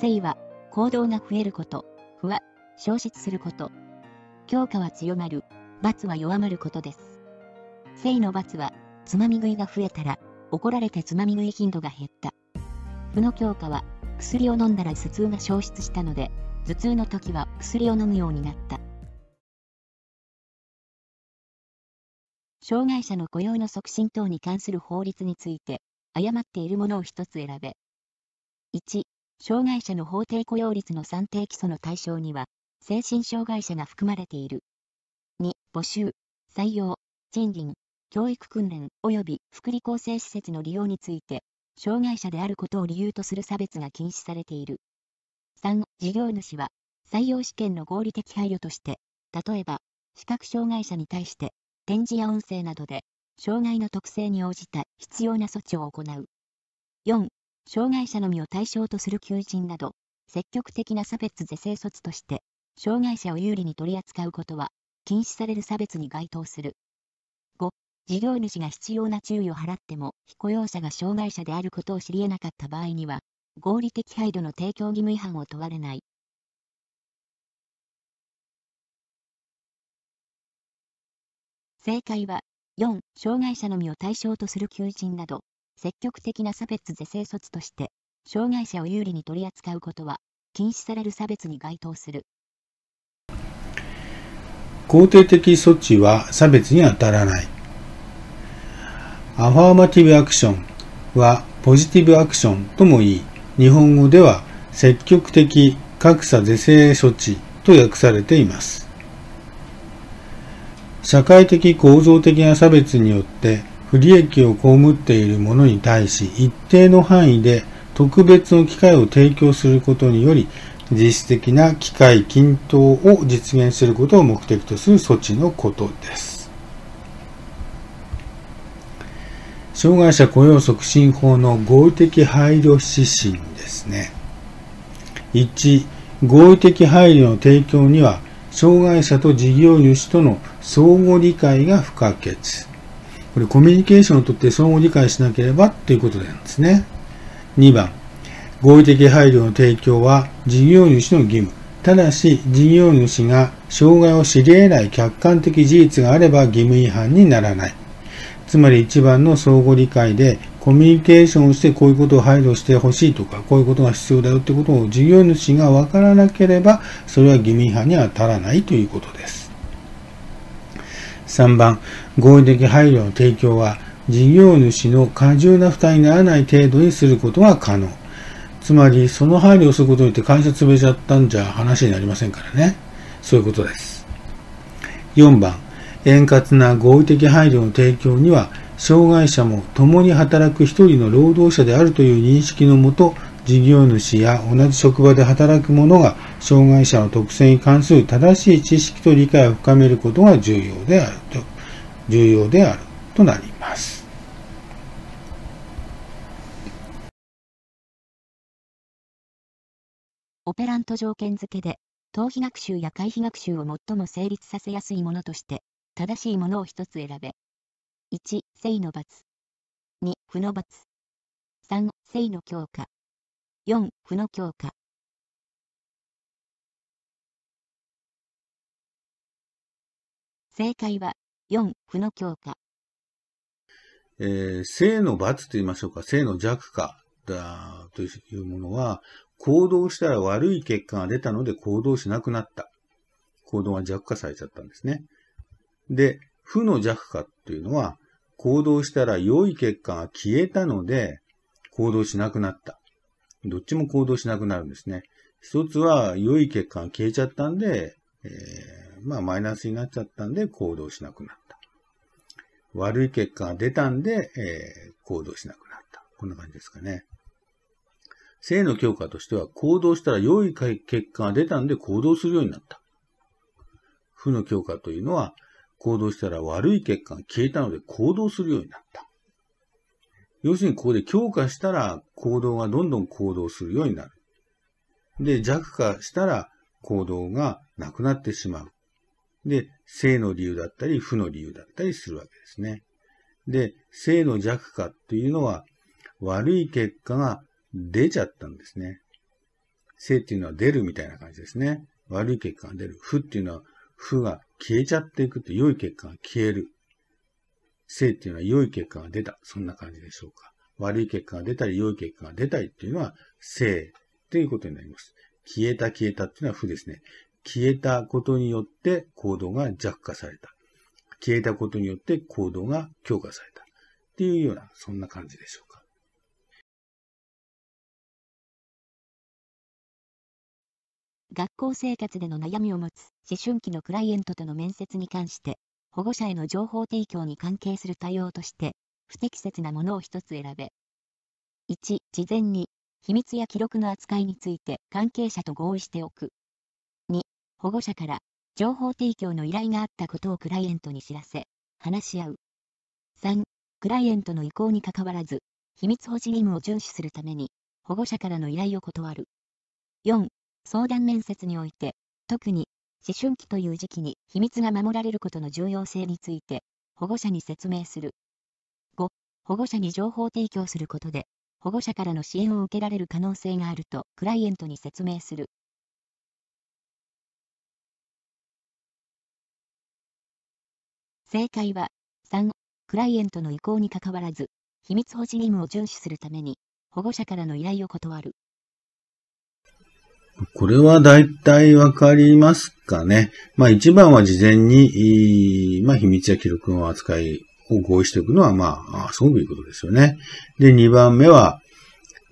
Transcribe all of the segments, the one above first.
性は、行動が増えること、負は、消失すること。強化は強まる、罰は弱まることです。性の罰は、つまみ食いが増えたら、怒られてつまみ食い頻度が減った。負の強化は、薬を飲んだら頭痛が消失したので、頭痛の時は薬を飲むようになった。障害者の雇用の促進等に関する法律について、誤っているものを一つ選べ。1、障害者の法定雇用率の算定基礎の対象には、精神障害者が含まれている。2、募集、採用、賃金、教育訓練及び福利厚生施設の利用について、障害者であることを理由とする差別が禁止されている。3、事業主は、採用試験の合理的配慮として、例えば、視覚障害者に対して、展示や音声などで、障害の特性に応じた必要な措置を行う。4、障害者のみを対象とする求人など、積極的な差別是正措置として、障害者を有利に取り扱うことは、禁止される差別に該当する。5、事業主が必要な注意を払っても、被雇用者が障害者であることを知り得なかった場合には、合理的配慮の提供義務違反を問われない。正解は、4、障害者のみを対象とする求人など、積極的な差別是正措置として、障害者を有利に取り扱うことは、禁止される差別に該当する。肯定的措置は差別に当たらない。アファーマティブアクションはポジティブアクションとも言い、日本語では積極的格差是正措置と訳されています。社会的構造的な差別によって不利益を被っている者に対し一定の範囲で特別の機会を提供することにより実質的な機会均等を実現することを目的とする措置のことです。障害者雇用促進法の合理的配慮指針ですね。1、合理的配慮の提供には障害者と事業主との相互理解が不可欠。これコミュニケーションをとって相互理解しなければっていうことなんですね。2番、合理的配慮の提供は事業主の義務。ただし、事業主が障害を知り得ない客観的事実があれば義務違反にならない。つまり1番の相互理解でコミュニケーションをしてこういうことを配慮してほしいとか、こういうことが必要だよってことを事業主が分からなければ、それは義務違反には当たらないということです。3番、合理的配慮の提供は事業主の過重な負担にならない程度にすることが可能。つまり、その配慮をすることによって会社潰れちゃったんじゃ話になりませんからね。そういうことです。4番、円滑な合理的配慮の提供には、障害者も共に働く一人の労働者であるという認識のもと、事業主や同じ職場で働く者が、障害者の特性に関する正しい知識と理解を深めることが重要であるとなります。オペラント条件付けで、逃避学習や回避学習を最も成立させやすいものとして、正しいものを一つ選べ。1、性の罰。2、負の罰。3、性の強化。4、負の強化。正解は、4、負の強化。性の罰と言いましょうか、性の弱化だというものは、行動したら悪い結果が出たので行動しなくなった。行動が弱化されちゃったんですね。で、負の弱化というのは、行動したら良い結果が消えたので、行動しなくなった。どっちも行動しなくなるんですね。一つは良い結果が消えちゃったんで、マイナスになっちゃったんで行動しなくなった。悪い結果が出たんで、行動しなくなった。こんな感じですかね。性の強化としては、行動したら良い結果が出たんで行動するようになった。負の強化というのは、行動したら悪い結果が消えたので行動するようになった。要するにここで強化したら行動がどんどん行動するようになる。で、弱化したら行動がなくなってしまう。で、性の理由だったり負の理由だったりするわけですね。で、性の弱化というのは悪い結果が出ちゃったんですね。生っていうのは出るみたいな感じですね。悪い結果が出る。負っていうのは負が消えちゃっていくって、良い結果が消える。生っていうのは良い結果が出た。そんな感じでしょうか。悪い結果が出たり、良い結果が出たりっていうのは生っていうことになります。消えたっていうのは負ですね。消えたことによって行動が弱化された。消えたことによって行動が強化された。っていうような、そんな感じでしょうか。学校生活での悩みを持つ思春期のクライエントとの面接に関して、保護者への情報提供に関係する対応として、不適切なものを一つ選べ。1、事前に秘密や記録の扱いについて関係者と合意しておく。2、保護者から情報提供の依頼があったことをクライエントに知らせ、話し合う。3、クライエントの意向にかかわらず、秘密保持義務を遵守するために、保護者からの依頼を断る。4、相談面接において、特に思春期という時期に秘密が守られることの重要性について、保護者に説明する。5、保護者に情報提供することで、保護者からの支援を受けられる可能性があるとクライエントに説明する。正解は、3、クライエントの意向にかかわらず、秘密保持義務を遵守するために、保護者からの依頼を断る。これは大体わかりますかね。一番は事前に、秘密や記録の扱いを合意しておくのは、すごくいいことですよね。で、2番目は、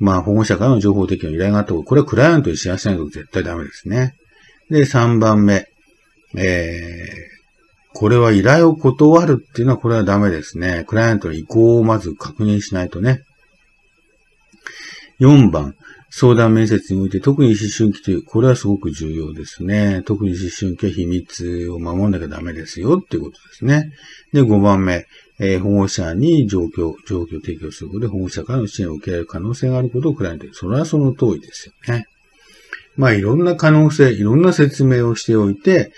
保護者からの情報提供の依頼があったこと。これはクライアントに知らせないと絶対ダメですね。で、3番目。これは依頼を断るっていうのは、これはダメですね。クライアントの意向をまず確認しないとね。4番。相談面接において特に思春期という、これはすごく重要ですね。特に思春期は秘密を守んなきゃダメですよっていうことですね。で、5番目、保護者に状況を提供することで保護者からの支援を受けられる可能性があることをクライアントに。それはその通りですよね。いろんな可能性、いろんな説明をしておいて、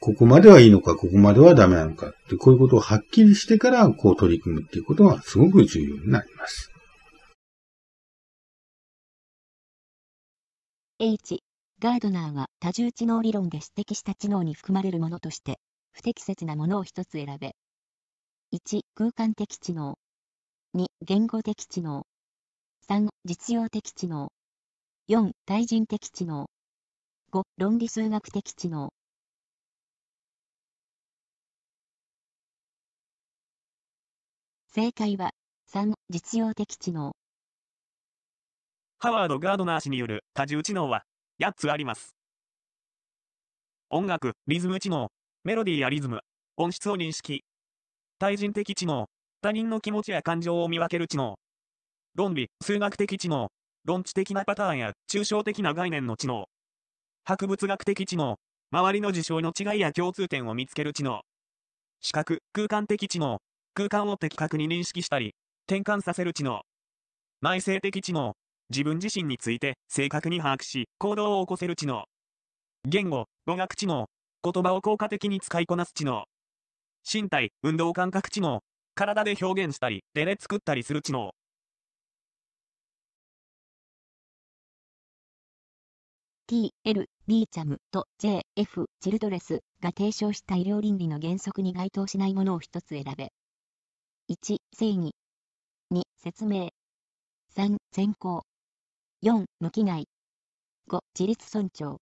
ここまではいいのか、ここまではダメなのかって、こういうことをはっきりしてから、取り組むっていうことはすごく重要になります。H. ガードナーは多重知能理論で指摘した知能に含まれるものとして、不適切なものを一つ選べ。1. 空間的知能。2. 言語的知能。3. 実用的知能。4. 対人的知能。5. 論理数学的知能。正解は、3. 実用的知能。ハワード・ガードナー氏による多重知能は8つあります。音楽・リズム知能、メロディーやリズム、音質を認識。対人的知能、他人の気持ちや感情を見分ける知能。論理・数学的知能、論知的なパターンや抽象的な概念の知能。博物学的知能、周りの事象の違いや共通点を見つける知能。視覚・空間的知能、空間を的確に認識したり、転換させる知能。内省的知能、自分自身について正確に把握し行動を起こせる知能。言語・語学知能、言葉を効果的に使いこなす知能。身体・運動感覚知能、体で表現したり手で作ったりする知能。T、L、ビーチャムと J、F、チルドレスが提唱した医療倫理の原則に該当しないものを一つ選べ。1、正義。2、説明。3、先行。4. 無危害。5. 自立尊重。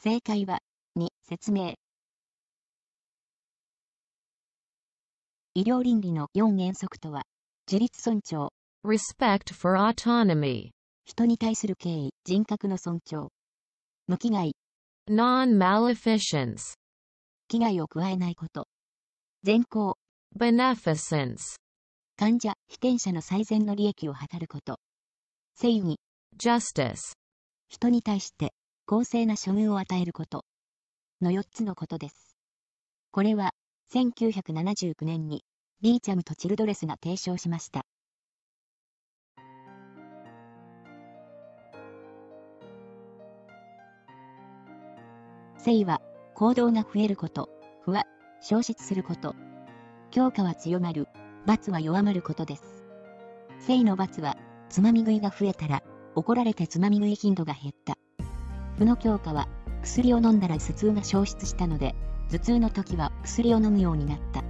正解は、2. 説明。医療倫理の4原則とは、自立尊重 Respect for autonomy 人に対する敬意、人格の尊重。無危害 Non-maleficence 危害を加えないこと。善行 Beneficence 患者・被験者の最善の利益を図ること。正義 Justice 人に対して公正な処遇を与えることの4つのことです。これは1979年にビーチャムとチルドレスが提唱しました。正は行動が増えること。負は消失すること。強化は強まる、罰は弱まることです。性の罰は、つまみ食いが増えたら、怒られてつまみ食い頻度が減った。負の強化は、薬を飲んだら頭痛が消失したので、頭痛の時は薬を飲むようになった。